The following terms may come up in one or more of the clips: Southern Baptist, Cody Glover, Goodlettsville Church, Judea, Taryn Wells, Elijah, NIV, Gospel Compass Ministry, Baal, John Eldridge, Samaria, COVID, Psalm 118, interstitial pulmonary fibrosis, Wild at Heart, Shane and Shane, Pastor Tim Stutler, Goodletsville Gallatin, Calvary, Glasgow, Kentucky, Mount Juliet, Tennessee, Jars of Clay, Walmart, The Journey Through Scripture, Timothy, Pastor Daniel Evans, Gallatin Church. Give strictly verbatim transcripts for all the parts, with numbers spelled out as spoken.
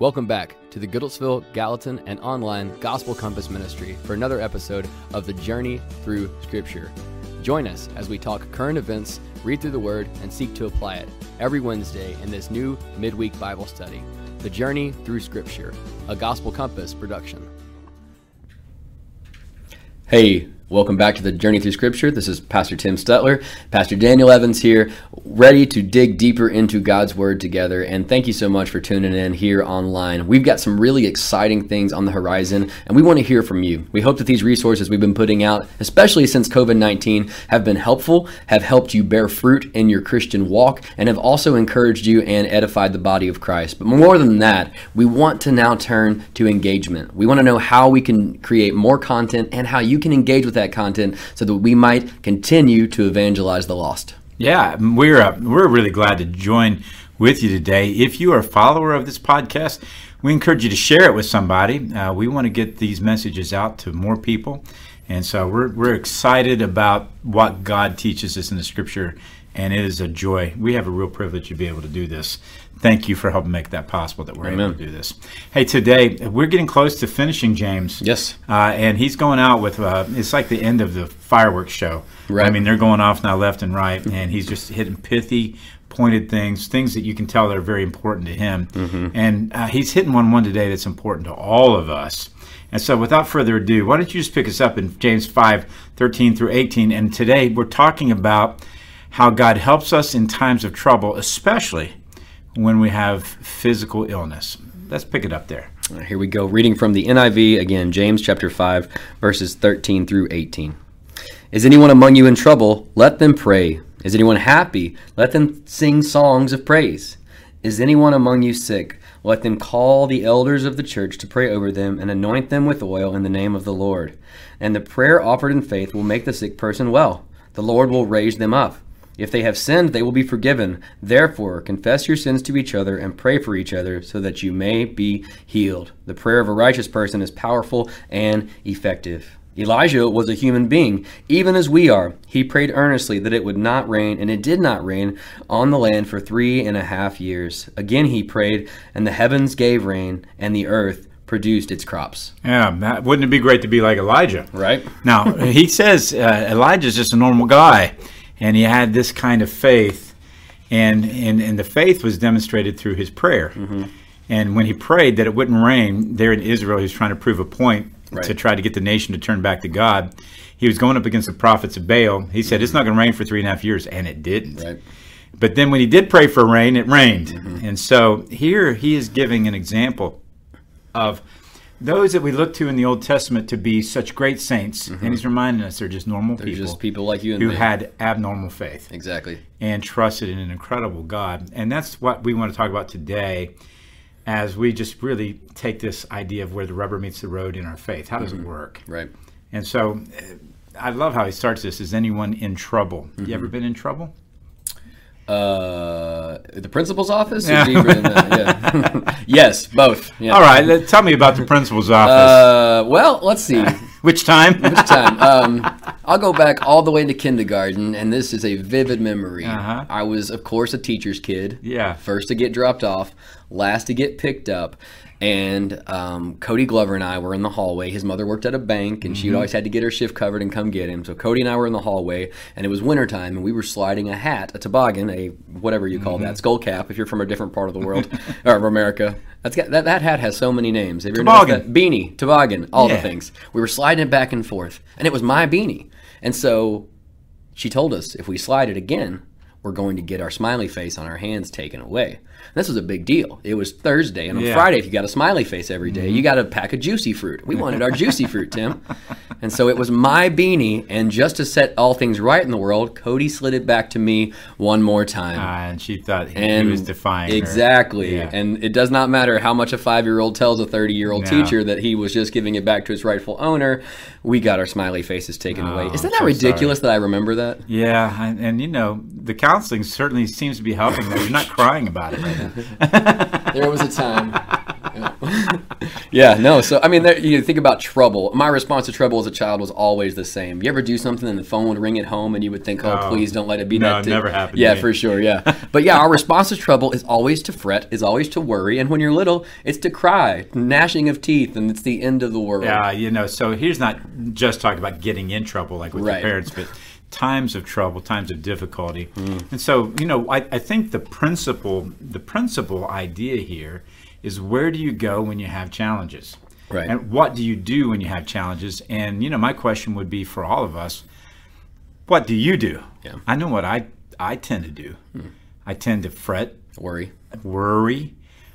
Welcome back to the Goodletsville, Gallatin, and online Gospel Compass Ministry for another episode of The Journey Through Scripture. Join us as we talk current events, read through the Word, and seek to apply it every Wednesday in this new midweek Bible study, The Journey Through Scripture, a Gospel Compass production. Hey, welcome back to The Journey Through Scripture. This is Pastor Tim Stutler, Pastor Daniel Evans here, ready to dig deeper into God's Word together. And thank you so much for tuning in here online. We've got some really exciting things on the horizon, and we want to hear from you. We hope that these resources we've been putting out, especially since covid nineteen, have been helpful, have helped you bear fruit in your Christian walk, and have also encouraged you and edified the body of Christ. But more than that, we want to now turn to engagement. We want to know how we can create more content and how you can engage with that content so that we might continue to evangelize the lost. Yeah, we're uh, we're really glad to join with you today. If you are a follower of this podcast, we encourage you to share it with somebody. Uh, we want to get these messages out to more people. And so we're we're excited about what God teaches us in the Scripture, and it is a joy. We have a real privilege to be able to do this. Thank you for helping make that possible that we're Amen. Able to do this. Hey, today, we're getting close to finishing James. Yes. Uh, and he's going out with, uh, it's like the end of the fireworks show. Right. I mean, they're going off now left and right, and he's just hitting pithy, pointed things, things that you can tell that are very important to him. Mm-hmm. And uh, he's hitting one one today that's important to all of us. And so without further ado, why don't you just pick us up in James five, thirteen through eighteen. And today, we're talking about how God helps us in times of trouble, especially when we have physical illness. Let's pick it up there. Right, here we go. Reading from the N I V, again, James chapter five, verses thirteen through eighteen. Is anyone among you in trouble? Let them pray. Is anyone happy? Let them sing songs of praise. Is anyone among you sick? Let them call the elders of the church to pray over them and anoint them with oil in the name of the Lord. And the prayer offered in faith will make the sick person well. The Lord will raise them up. If they have sinned, they will be forgiven. Therefore, confess your sins to each other and pray for each other so that you may be healed. The prayer of a righteous person is powerful and effective. Elijah was a human being, even as we are. He prayed earnestly that it would not rain, and it did not rain on the land for three and a half years. Again he prayed, and the heavens gave rain, and the earth produced its crops. Yeah, that, wouldn't it be great to be like Elijah? Right. Now, he says uh, Elijah's just a normal guy. And he had this kind of faith, and, and, and the faith was demonstrated through his prayer. Mm-hmm. And when he prayed that it wouldn't rain, there in Israel, he was trying to prove a point right. to try to get the nation to turn back to God. He was going up against the prophets of Baal. He said, mm-hmm. it's not going to rain for three and a half years, and it didn't. Right. But then when he did pray for rain, it rained. Mm-hmm. And so here he is giving an example of those that we look to in the Old Testament to be such great saints, mm-hmm. and he's reminding us they're just normal they're people. They're just people like you and who me. Had abnormal faith. Exactly. And trusted in an incredible God. And that's what we want to talk about today as we just really take this idea of where the rubber meets the road in our faith. How does mm-hmm. it work? Right. And so I love how he starts this. Is anyone in trouble? Mm-hmm. You ever been in trouble? Uh, the principal's office? Yeah. Deeper than that? Yeah. Yes, both. Yeah. All right, tell me about the principal's office. Uh, well, let's see. Which time? Which time? Um, I'll go back all the way to kindergarten, and this is a vivid memory. Uh-huh. I was, of course, a teacher's kid. Yeah. First to get dropped off, last to get picked up. And um, Cody Glover and I were in the hallway. His mother worked at a bank, and mm-hmm. she always had to get her shift covered and come get him. So Cody and I were in the hallway, and it was wintertime, and we were sliding a hat, a toboggan, a whatever you call mm-hmm. that, skull cap, if you're from a different part of the world, or of America. That's got, that, that hat has so many names. Have you toboggan. That? Beanie, toboggan, all yeah. the things. We were sliding it back and forth, and it was my beanie. And so she told us if we slide it again, we're going to get our smiley face on our hands taken away. And this was a big deal. It was Thursday, and on yeah. Friday, if you got a smiley face every day, mm-hmm. you got a pack of juicy fruit. We wanted our juicy fruit, Tim. And so it was my beanie, and just to set all things right in the world, Cody slid it back to me one more time. Uh, and she thought he, and he was defying exactly. her. Exactly. Yeah. And it does not matter how much a five-year-old tells a thirty-year-old no. teacher that he was just giving it back to its rightful owner. We got our smiley faces taken oh, away. Isn't that so ridiculous sorry. that I remember that? Yeah, and, and you know, the count counseling certainly seems to be helping. You're not crying about it right now. There was a time. Yeah, no. So, I mean, there, you think about trouble. My response to trouble as a child was always the same. You ever do something and the phone would ring at home and you would think, oh, no, please don't let it be no, that. No, it never happened. Yeah, to me. For sure. Yeah. But yeah, our response to trouble is always to fret, is always to worry. And when you're little, it's to cry, gnashing of teeth, and it's the end of the world. Yeah, you know, so here's not just talking about getting in trouble like with right. your parents, but times of trouble, times of difficulty. Mm. And so, you know, I, I think the principle, the principal idea here is where do you go when you have challenges? Right. And what do you do when you have challenges? And, you know, my question would be for all of us, what do you do? Yeah. I know what I, I tend to do. Mm. I tend to fret. Worry. Worry.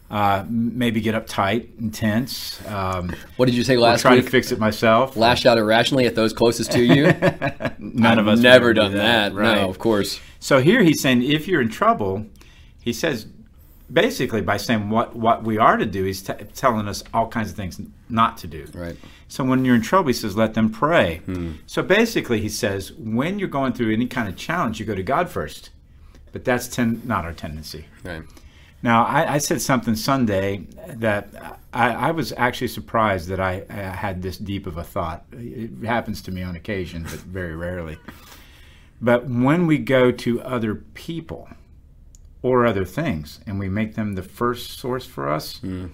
Uh, maybe get uptight and tense. Um, what did you say last try week? Try to fix it myself. Lash out irrationally at those closest to you? None I've of us never done do that. that. Right. No, of course. So here he's saying if you're in trouble, he says, basically by saying what, what we are to do, he's t- telling us all kinds of things not to do. Right. So when you're in trouble, he says, let them pray. Hmm. So basically he says, when you're going through any kind of challenge, you go to God first. But that's ten- not our tendency. Right. Now, I, I said something Sunday that I, I was actually surprised that I, I had this deep of a thought. It happens to me on occasion, but very rarely. But when we go to other people or other things and we make them the first source for us, mm.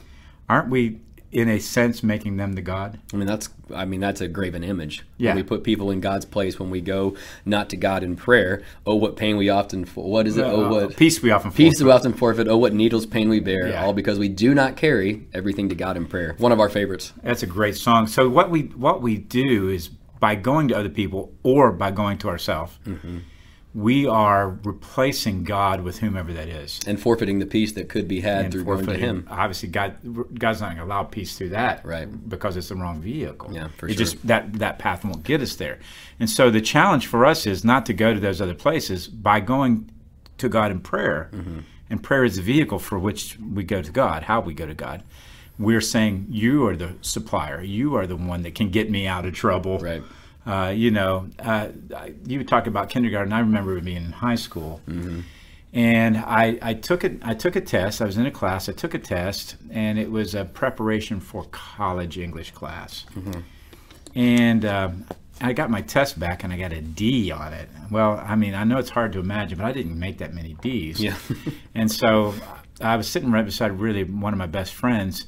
aren't we, in a sense, making them the God? I mean, that's I mean that's a graven image. Yeah. When we put people in God's place, when we go not to God in prayer, oh, what pain we often, for, what is it? Oh, what peace we often forfeit. Peace we often forfeit. Oh, what needles pain we bear. Yeah. All because we do not carry everything to God in prayer. One of our favorites. That's a great song. So what we what we do is by going to other people or by going to ourselves, mm-hmm. we are replacing God with whomever that is. And forfeiting the peace that could be had and through going to him. Obviously, God, God's not going to allow peace through that right? because it's the wrong vehicle. Yeah, for it sure. Just, that, that path won't get us there. And so the challenge for us is not to go to those other places by going to God in prayer. Mm-hmm. And prayer is the vehicle for which we go to God, how we go to God. We're saying, you are the supplier. You are the one that can get me out of trouble. Right. Uh, you know, uh, you talk about kindergarten. I remember being in high school, mm-hmm. and I, I took a I took a test. I was in a class. I took a test, and it was a preparation for college English class. Mm-hmm. And um, I got my test back, and I got a D on it. Well, I mean, I know it's hard to imagine, but I didn't make that many Ds. Yeah. And so I was sitting right beside really one of my best friends.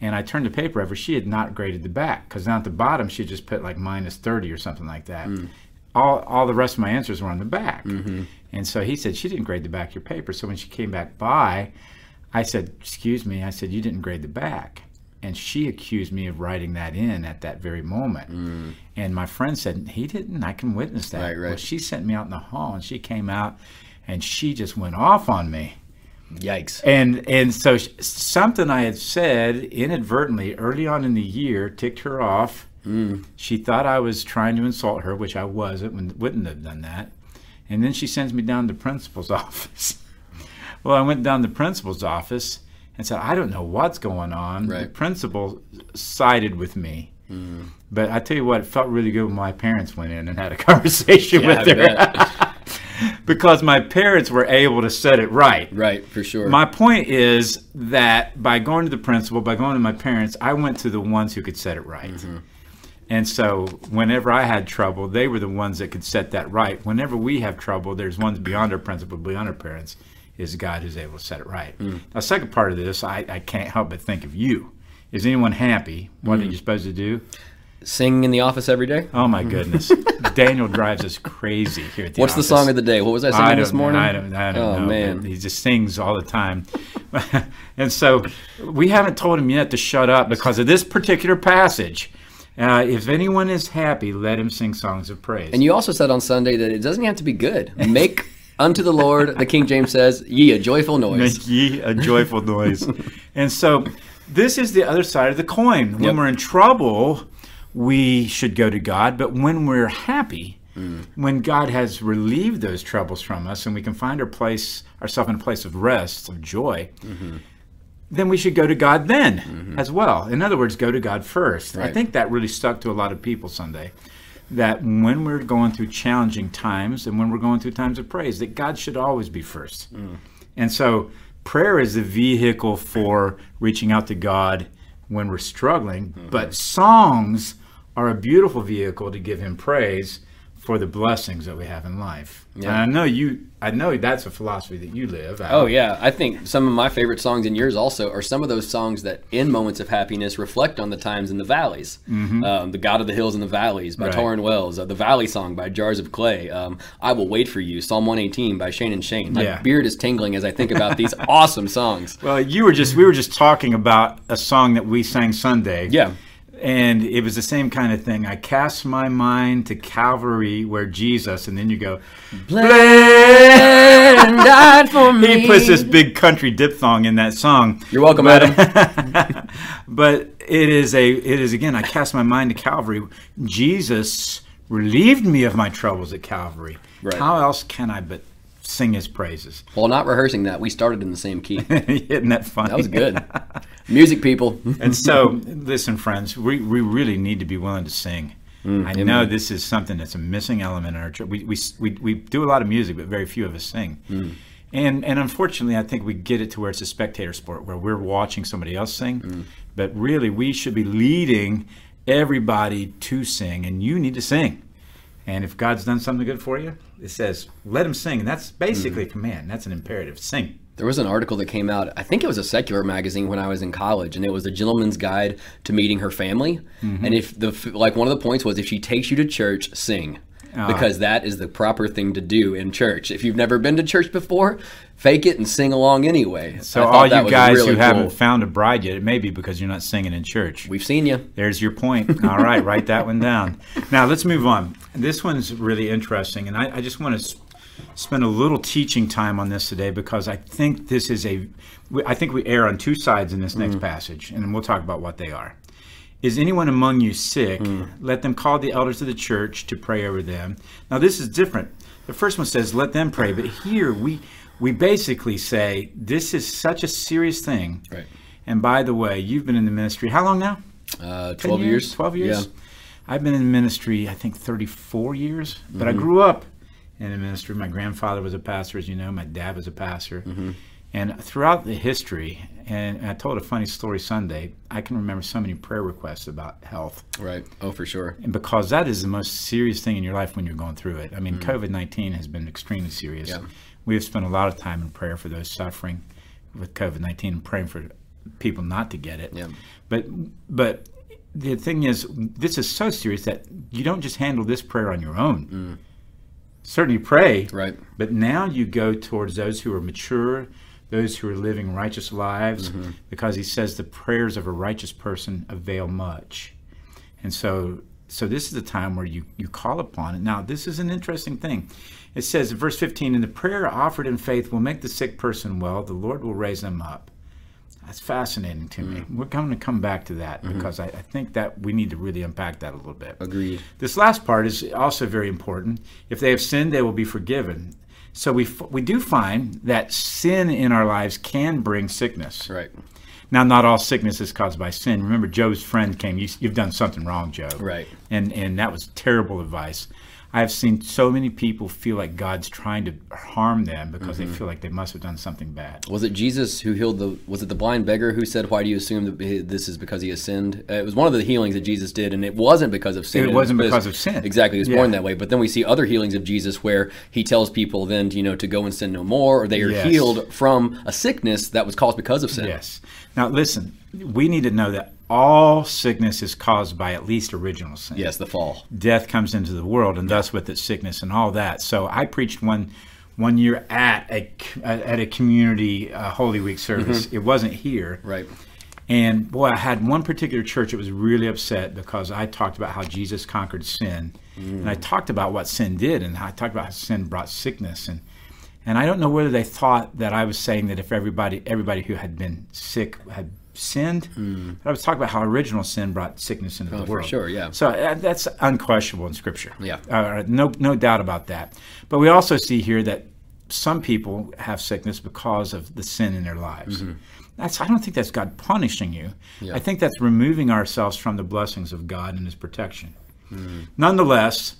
And I turned the paper over. She had not graded the back because down at the bottom she just put like minus thirty or something like that. Mm. All all the rest of my answers were on the back. Mm-hmm. And so he said, she didn't grade the back of your paper. So when she came back by, I said, excuse me. I said, you didn't grade the back. And she accused me of writing that in at that very moment. Mm. And my friend said, he didn't. I can witness that. Right, right. Well, she sent me out in the hall and she came out and she just went off on me. Yikes. And and so she, something I had said inadvertently early on in the year ticked her off. Mm. She thought I was trying to insult her, which I wasn't, wouldn't have done that. And then she sends me down to the principal's office. Well, I went down to the principal's office and said, I don't know what's going on. Right. The principal sided with me. Mm. But I tell you what, it felt really good when my parents went in and had a conversation yeah, with I her. Because my parents were able to set it right. Right, for sure. My point is that by going to the principal, by going to my parents, I went to the ones who could set it right. Mm-hmm. And so whenever I had trouble, they were the ones that could set that right. Whenever we have trouble, there's ones beyond our principal, beyond our parents, is God who's able to set it right. Mm. Now, second part of this, I, I can't help but think of you. Is anyone happy? What mm. are you supposed to do? Singing in the office every day? Oh, my goodness. Daniel drives us crazy here at the What's office. The song of the day? What was I singing I this morning? I don't, I don't oh, know. Oh, man. He just sings all the time. And so we haven't told him yet to shut up because of this particular passage. Uh, if anyone is happy, let him sing songs of praise. And you also said on Sunday that it doesn't have to be good. Make unto the Lord, the King James says, ye a joyful noise. Make ye a joyful noise. And so this is the other side of the coin. When yep. we're in trouble, we should go to God, but when we're happy, mm. when God has relieved those troubles from us and we can find our place, ourselves in a place of rest, of joy, mm-hmm. then we should go to God then mm-hmm. as well. In other words, go to God first. Right. I think that really stuck to a lot of people Sunday, that when we're going through challenging times and when we're going through times of praise, that God should always be first. Mm. And so prayer is the vehicle for reaching out to God when we're struggling, mm-hmm. but songs are a beautiful vehicle to give him praise for the blessings that we have in life. Yeah. And I know you, I know that's a philosophy that you live out. Oh yeah. I think some of my favorite songs and yours also are some of those songs that in moments of happiness reflect on the times in the valleys. Mm-hmm. Um, the God of the Hills and the Valleys by right. Taryn Wells, uh, the Valley Song by Jars of Clay. Um, I Will Wait for You, Psalm one eighteen by Shane and Shane. My yeah. beard is tingling as I think about these awesome songs. Well, you were just, we were just talking about a song that we sang Sunday. Yeah. And it was the same kind of thing. I cast my mind to Calvary where Jesus, and then you go, bled and died for me. He puts this big country diphthong in that song. You're welcome, but, Adam. But it is, a, it is again, I cast my mind to Calvary. Jesus relieved me of my troubles at Calvary. Right. How else can I but sing his praises? Well, not rehearsing that. We started in the same key. Isn't that funny? That was good. Music people. And so, listen, friends, we, we really need to be willing to sing. Mm, I amen. know this is something that's a missing element in our church. We we we, we do a lot of music, but very few of us sing. Mm. And and unfortunately, I think we get it to where it's a spectator sport, where we're watching somebody else sing. Mm. But really, we should be leading everybody to sing, and you need to sing. And if God's done something good for you, it says, let him sing. And that's basically mm-hmm. a command. That's an imperative. Sing. There was an article that came out, I think it was a secular magazine when I was in college, and it was The Gentleman's Guide to Meeting Her Family. Mm-hmm. And if the like one of the points was, if she takes you to church, sing. Uh, because that is the proper thing to do in church. If you've never been to church before, fake it and sing along anyway. So all you guys really who cool. haven't found a bride yet, it may be because you're not singing in church. We've seen you. There's your point. All right, write that one down. Now let's move on. This one's really interesting, and I, I just want to sp- spend a little teaching time on this today because I think this is a, I think we err on two sides in this next mm. passage, and we'll talk about what they are. Is anyone among you sick? Mm. Let them call the elders of the church to pray over them. Now this is different. The first one says, let them pray. But here we we basically say, this is such a serious thing. Right. And by the way, you've been in the ministry, how long now? Uh, twelve years? years. twelve years? Yeah. I've been in ministry, I think thirty-four years. Mm-hmm. But I grew up in the ministry. My grandfather was a pastor, as you know. My dad was a pastor. Mm-hmm. And throughout the history, and I told a funny story Sunday, I can remember so many prayer requests about health. Right. Oh, for sure. And because that is the most serious thing in your life when you're going through it. I mean, mm-hmm. COVID nineteen has been extremely serious. Yeah. We have spent a lot of time in prayer for those suffering with COVID nineteen and praying for people not to get it. Yeah. But but the thing is, this is so serious that you don't just handle this prayer on your own. Mm. Certainly pray, right. but now you go towards those who are mature, those who are living righteous lives, mm-hmm. because he says the prayers of a righteous person avail much. And so so this is the time where you, you call upon it. Now, this is an interesting thing. It says in verse fifteen, and the prayer offered in faith will make the sick person well. The Lord will raise them up. That's fascinating to mm-hmm. me. We're going to come back to that mm-hmm. because I, I think that we need to really unpack that a little bit. Agreed. This last part is also very important. If they have sinned, they will be forgiven. So we we do find that sin in our lives can bring sickness. Right. Now, not all sickness is caused by sin. Remember, Job's friend came, you, you've done something wrong, Job. Right. And and that was terrible advice. I've seen so many people feel like God's trying to harm them because mm-hmm. they feel like they must have done something bad. Was it Jesus who healed the, was it the blind beggar who said, why do you assume that this is because he has sinned? It was one of the healings that Jesus did, and it wasn't because of sin. It wasn't it was, because of sin. Exactly, he was yeah. born that way. But then we see other healings of Jesus where he tells people then, you know, to go and sin no more, or they are yes. healed from a sickness that was caused because of sin. Yes. Now listen, we need to know that all sickness is caused by at least original sin. Yes, the fall. Death comes into the world, and thus with it sickness and all that. So I preached one one year at a at a community uh, Holy Week service. Mm-hmm. It wasn't here. Right. And boy, I had one particular church that was really upset because I talked about how Jesus conquered sin. Mm. And I talked about what sin did, and I talked about how sin brought sickness. And and I don't know whether they thought that I was saying that if everybody everybody who had been sick had sinned. Mm. I was talking about how original sin brought sickness into oh, the world. For sure, yeah. So uh, that's unquestionable in Scripture. Yeah. Uh, no, no doubt about that. But we also see here that some people have sickness because of the sin in their lives. Mm-hmm. That's. I don't think that's God punishing you. Yeah. I think that's removing ourselves from the blessings of God and His protection. Mm-hmm. Nonetheless,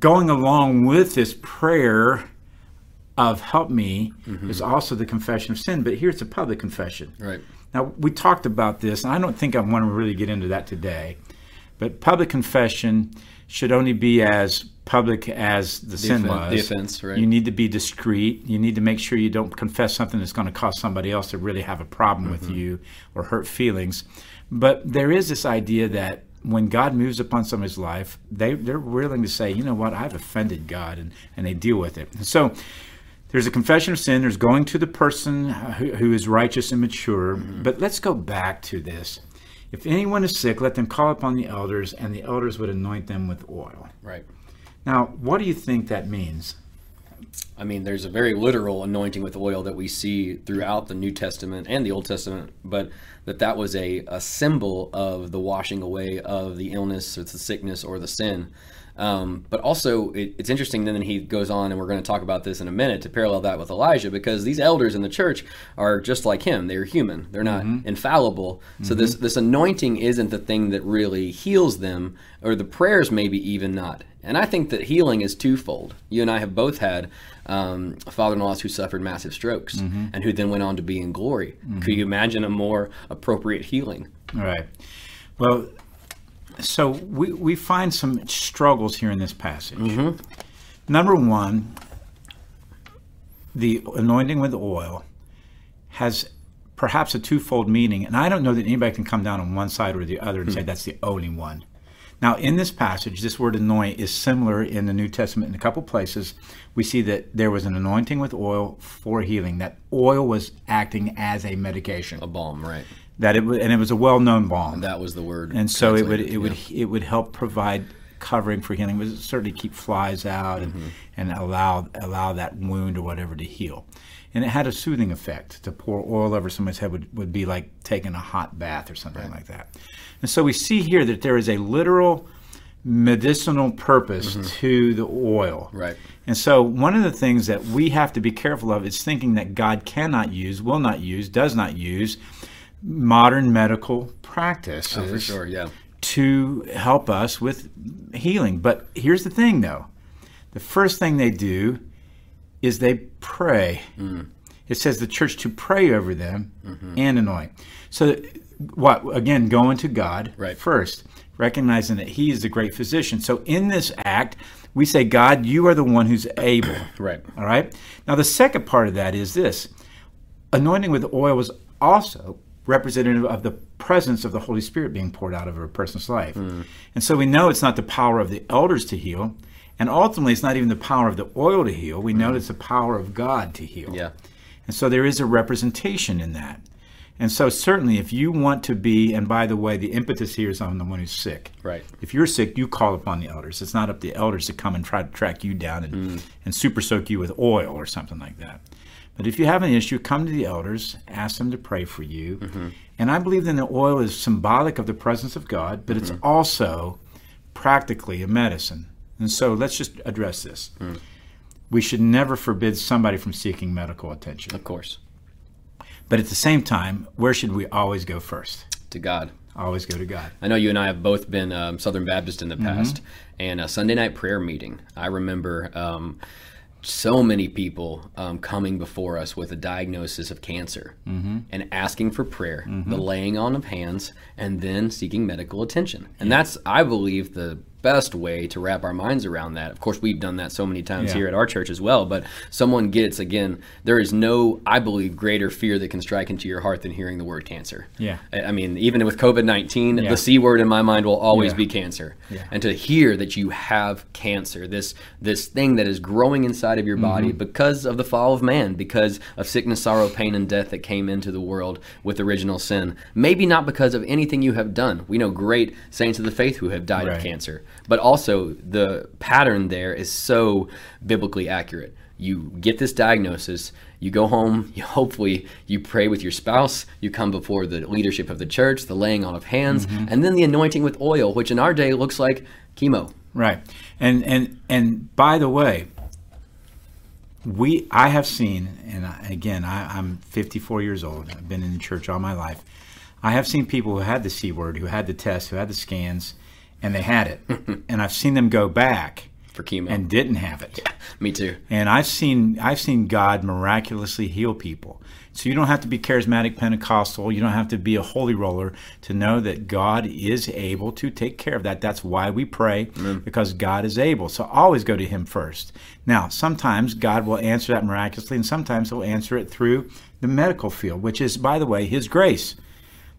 going along with this prayer of help me mm-hmm. is also the confession of sin, but here it's a public confession. Right. Now, we talked about this, and I don't think I want to really get into that today, but public confession should only be as public as the, the sin offense, was. The offense, right. You need to be discreet. You need to make sure you don't confess something that's going to cause somebody else to really have a problem mm-hmm. with you or hurt feelings. But there is this idea that when God moves upon somebody's life, they, they're willing to say, you know what, I've offended God, and, and they deal with it. And so there's a confession of sin. There's going to the person who, who is righteous and mature. Mm-hmm. But let's go back to this. If anyone is sick, let them call upon the elders, and the elders would anoint them with oil. Right. Now, what do you think that means? I mean, there's a very literal anointing with oil that we see throughout the New Testament and the Old Testament, but that that was a, a symbol of the washing away of the illness or the sickness or the sin. Um, but also, it, it's interesting then he goes on, and we're going to talk about this in a minute, to parallel that with Elijah, because these elders in the church are just like him. They're human. They're not mm-hmm. infallible. Mm-hmm. So this, this anointing isn't the thing that really heals them, or the prayers maybe even not. And I think that healing is twofold. You and I have both had um, father-in-laws who suffered massive strokes mm-hmm. and who then went on to be in glory. Mm-hmm. Could you imagine a more appropriate healing? All right. Well, so we, we find some struggles here in this passage. Mm-hmm. Number one, the anointing with oil has perhaps a twofold meaning. And I don't know that anybody can come down on one side or the other and mm-hmm. say that's the only one. Now, in this passage, this word anoint is similar in the New Testament in a couple places. We see that there was an anointing with oil for healing, that oil was acting as a medication. A balm, right. That it was, and it was a well-known balm. And that was the word. And so it would it yeah. would it would help provide covering for healing. It would certainly keep flies out and, mm-hmm. and allow allow that wound or whatever to heal. And it had a soothing effect. To pour oil over somebody's head would, would be like taking a hot bath or something right. like that. And so we see here that there is a literal medicinal purpose mm-hmm. to the oil. Right. And so one of the things that we have to be careful of is thinking that God cannot use, will not use, does not use modern medical practices oh, for sure, yeah. to help us with healing. But here's the thing, though. The first thing they do is they pray. Mm. It says the church to pray over them mm-hmm. and anoint. So what, again, going to God right. first, recognizing that he is the great physician. So in this act, we say, God, you are the one who's able. Right. All right. Now, the second part of that is this. Anointing with oil was also representative of the presence of the Holy Spirit being poured out of a person's life. Mm. And so we know it's not the power of the elders to heal. And ultimately, it's not even the power of the oil to heal. We know mm-hmm. it's the power of God to heal. Yeah. And so there is a representation in that. And so certainly if you want to be, and by the way, the impetus here is on the one who's sick. Right. If you're sick, you call upon the elders. It's not up to the elders to come and try to track you down and, mm. and super soak you with oil or something like that. But if you have an issue, come to the elders, ask them to pray for you. Mm-hmm. And I believe then the oil is symbolic of the presence of God, but mm-hmm. it's also practically a medicine. And so let's just address this. Mm. We should never forbid somebody from seeking medical attention. Of course. But at the same time, where should we always go first? To God. Always go to God. I know you and I have both been um, Southern Baptist in the past, mm-hmm. and a Sunday night prayer meeting. I remember um, so many people um, coming before us with a diagnosis of cancer mm-hmm. and asking for prayer, mm-hmm. the laying on of hands, and then seeking medical attention. And yeah. that's, I believe, the best way to wrap our minds around that. Of course, we've done that so many times yeah. here at our church as well, but someone gets, again, there is no, I believe, greater fear that can strike into your heart than hearing the word cancer. Yeah. I mean, even with COVID nineteen, yeah. the C word in my mind will always yeah. be cancer. Yeah. And to hear that you have cancer, this this thing that is growing inside of your body mm-hmm. because of the fall of man, because of sickness, sorrow, pain, and death that came into the world with original sin. Maybe not because of anything you have done. We know great saints of the faith who have died right. of cancer. But also the pattern there is so biblically accurate. You get this diagnosis, you go home, you hopefully you pray with your spouse, you come before the leadership of the church, the laying on of hands, mm-hmm. and then the anointing with oil, which in our day looks like chemo. Right. And and and by the way, we I have seen, and I, again, I, I'm fifty-four years old. I've been in the church all my life. I have seen people who had the C word, who had the tests, who had the scans, and they had it. And I've seen them go back for chemo and didn't have it. Yeah, me too. And I've seen I've seen God miraculously heal people. So you don't have to be charismatic Pentecostal. You don't have to be a holy roller to know that God is able to take care of that. That's why we pray, mm. because God is able. So always go to Him first. Now, sometimes God will answer that miraculously, and sometimes He'll answer it through the medical field, which is, by the way, His grace.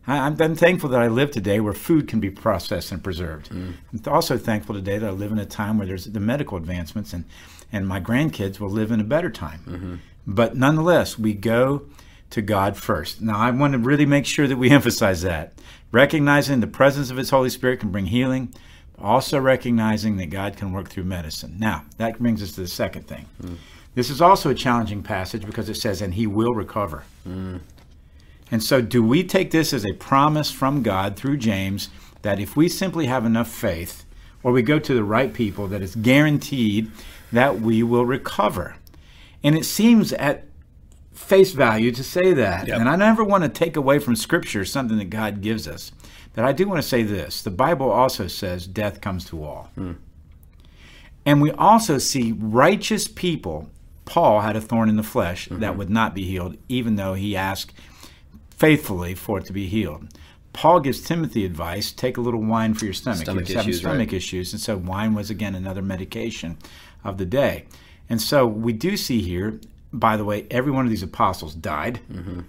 I'm, I'm thankful that I live today where food can be processed and preserved. Mm. I'm also thankful today that I live in a time where there's the medical advancements, and, and my grandkids will live in a better time. Mm-hmm. But nonetheless, we go to God first. Now, I want to really make sure that we emphasize that. Recognizing the presence of His Holy Spirit can bring healing, but also recognizing that God can work through medicine. Now, that brings us to the second thing. Mm. This is also a challenging passage because it says, and he will recover. Mm. And so do we take this as a promise from God through James that if we simply have enough faith or we go to the right people, that it's guaranteed that we will recover? And it seems at face value to say that. Yep. And I never want to take away from Scripture something that God gives us. But I do want to say this. The Bible also says death comes to all. Mm. And we also see righteous people. Paul had a thorn in the flesh mm-hmm. that would not be healed, even though he asked faithfully for it to be healed. Paul gives Timothy advice, take a little wine for your stomach. Stomach you issues, stomach right. issues. And so wine was, again, another medication of the day. And so we do see here, by the way, every one of these apostles died, mm-hmm.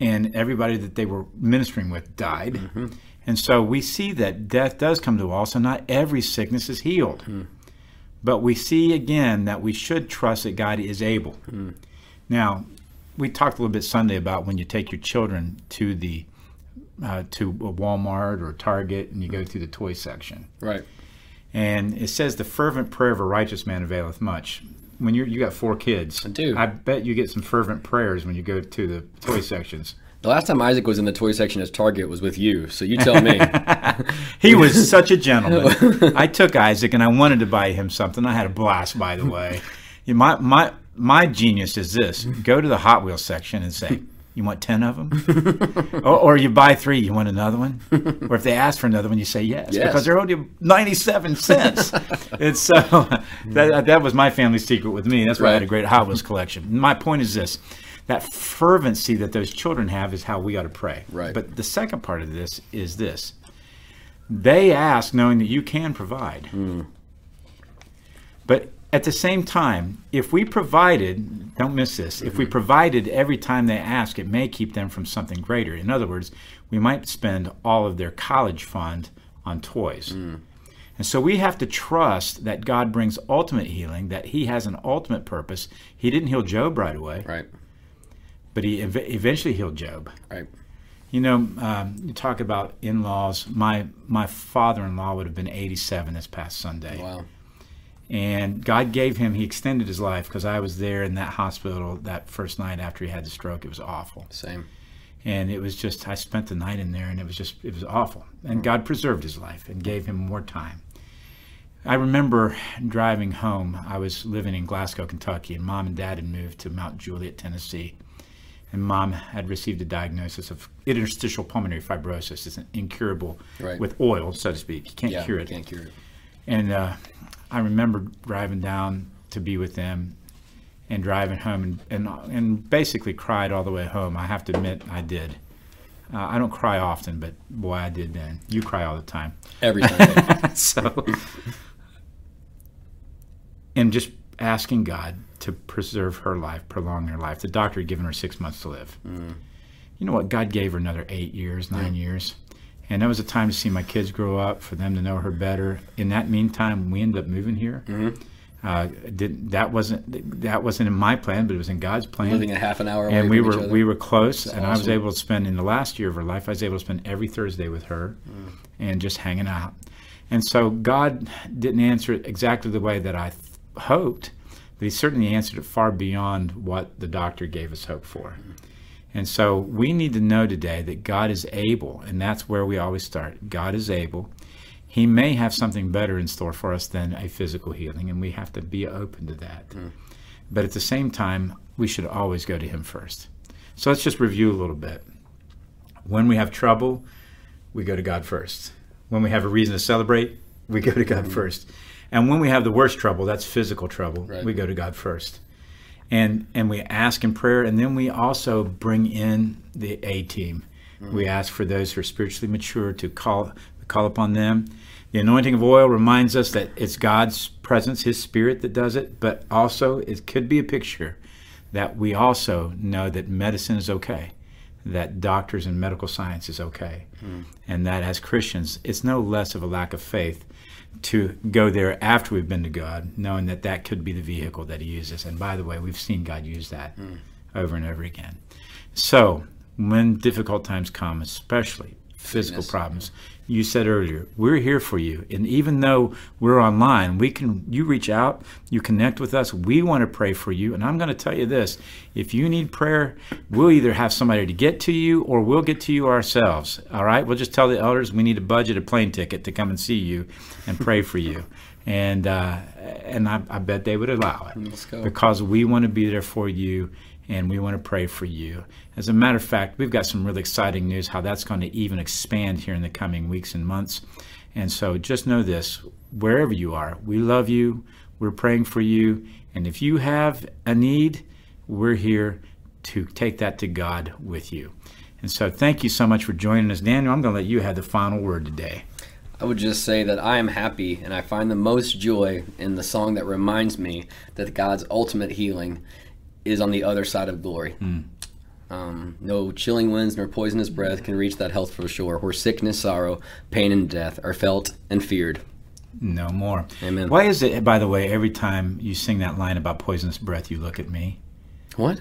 and everybody that they were ministering with died. Mm-hmm. And so we see that death does come to all, so not every sickness is healed. Mm. But we see, again, that we should trust that God is able. Mm. Now, we talked a little bit Sunday about when you take your children to the uh, to Walmart or Target and you go through the toy section. Right. And it says the fervent prayer of a righteous man availeth much. When you you got four kids, I do. I bet you get some fervent prayers when you go to the toy sections. The last time Isaac was in the toy section at Target was with you, so you tell me. He was such a gentleman. I took Isaac and I wanted to buy him something. I had a blast, by the way. My my. My genius is this. Go to the Hot Wheels section and say, you want ten of them? or, or you buy three, you want another one? Or if they ask for another one, you say yes, yes. because they're only ninety-seven cents. And so that, that was my family secret with me. That's why right. I had a great Hot Wheels collection. My point is this. That fervency that those children have is how we ought to pray. Right. But the second part of this is this. They ask knowing that you can provide. Mm. But at the same time, if we provided, don't miss this, if we provided every time they ask, it may keep them from something greater. In other words, we might spend all of their college fund on toys. Mm. And so we have to trust that God brings ultimate healing, that He has an ultimate purpose. He didn't heal Job right away. Right. But He ev- eventually healed Job. Right. You know, um, you talk about in-laws. My, my father-in-law would have been eighty-seven this past Sunday. Wow. And God gave him, He extended his life because I was there in that hospital that first night after he had the stroke. It was awful. Same. And it was just, I spent the night in there and it was just, it was awful. And God preserved his life and gave him more time. I remember driving home. I was living in Glasgow, Kentucky, and Mom and Dad had moved to Mount Juliet, Tennessee. And Mom had received a diagnosis of interstitial pulmonary fibrosis. It's an incurable, right. with oil, so to speak. You can't yeah, cure it. can't cure it. And, uh, I remember driving down to be with them and driving home and, and, and basically cried all the way home. I have to admit I did. Uh, I don't cry often, but boy, I did then. You cry all the time. Every Sunday. So, and just asking God to preserve her life, prolong her life. The doctor had given her six months to live. Mm. You know what? God gave her another eight years, nine yeah. years. And that was a time to see my kids grow up, for them to know her better. In that meantime, we ended up moving here. Mm-hmm. Uh, didn't, that wasn't that wasn't in my plan, but it was in God's plan. Living a half an hour away and we from were each other. we were close. That's and awesome. I was able to spend in the last year of her life. I was able to spend every Thursday with her, mm. and just hanging out. And so God didn't answer it exactly the way that I th- hoped, but He certainly answered it far beyond what the doctor gave us hope for. Mm. And so we need to know today that God is able, and that's where we always start. God is able. He may have something better in store for us than a physical healing, and we have to be open to that. Mm. But at the same time, we should always go to Him first. So let's just review a little bit. When we have trouble, we go to God first. When we have a reason to celebrate, we go to God first. And when we have the worst trouble, that's physical trouble. Right. We go to God first. And and we ask in prayer, and then we also bring in the A team. Mm-hmm. We ask for those who are spiritually mature to call call upon them. The anointing of oil reminds us that it's God's presence, His Spirit, that does it, but also it could be a picture that we also know that medicine is okay, that doctors and medical science is okay, mm. and that as Christians, it's no less of a lack of faith to go there after we've been to God, knowing that that could be the vehicle that He uses. And by the way, we've seen God use that mm. over and over again. So when difficult times come, especially physical yes. problems, you said earlier, we're here for you. And even though we're online, we can you reach out, you connect with us. We want to pray for you. And I'm going to tell you this, if you need prayer, we'll either have somebody to get to you or we'll get to you ourselves. All right? We'll just tell the elders we need to budget a plane ticket to come and see you and pray for you. And uh, and I, I bet they would allow it. Let's go. Because we want to be there for you. And we want to pray for you. As a matter of fact, we've got some really exciting news how that's going to even expand here in the coming weeks and months. And so just know this, wherever you are, we love you, we're praying for you, and if you have a need, we're here to take that to God with you. And so thank you so much for joining us. Daniel, I'm going to let you have the final word today. I would just say that I am happy, and I find the most joy in the song that reminds me that God's ultimate healing is on the other side of glory. Mm. Um, no chilling winds nor poisonous breath can reach that healthful shore where sickness, sorrow, pain, and death are felt and feared. No more. Amen. Why is it, by the way, every time you sing that line about poisonous breath, you look at me? What?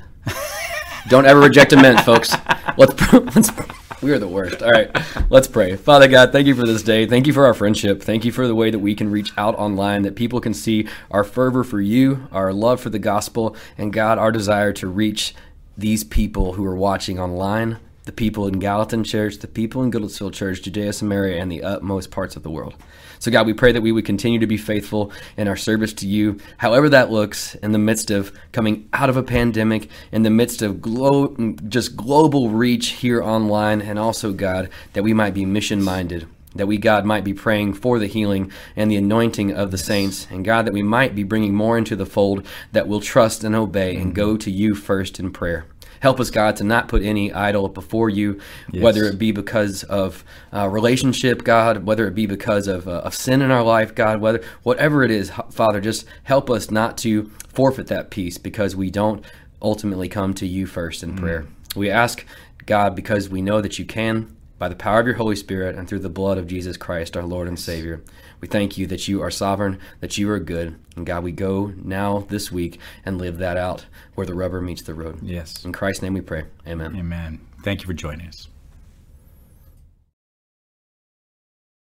Don't ever reject a minute, folks. Let's pr- let's pr- We are the worst. All right, let's pray. Father God, thank you for this day. Thank you for our friendship. Thank you for the way that we can reach out online, that people can see our fervor for you, our love for the gospel, and God, our desire to reach these people who are watching online, the people in Gallatin Church, the people in Goodlettsville Church, Judea, Samaria, and the utmost parts of the world. So God, we pray that we would continue to be faithful in our service to you, however that looks, in the midst of coming out of a pandemic, in the midst of glo- just global reach here online, and also, God, that we might be mission-minded, that we, God, might be praying for the healing and the anointing of the saints, and God, that we might be bringing more into the fold that will trust and obey and go to you first in prayer. Help us, God, to not put any idol before you, yes. whether it be because of uh, relationship, God, whether it be because of, uh, of sin in our life, God, whether whatever it is, Father, just help us not to forfeit that peace because we don't ultimately come to you first in mm. prayer. We ask, God, because we know that you can, by the power of your Holy Spirit and through the blood of Jesus Christ, our Lord and Savior. We thank you that you are sovereign, that you are good. And God, we go now this week and live that out where the rubber meets the road. Yes. In Christ's name we pray. Amen. Amen. Thank you for joining us.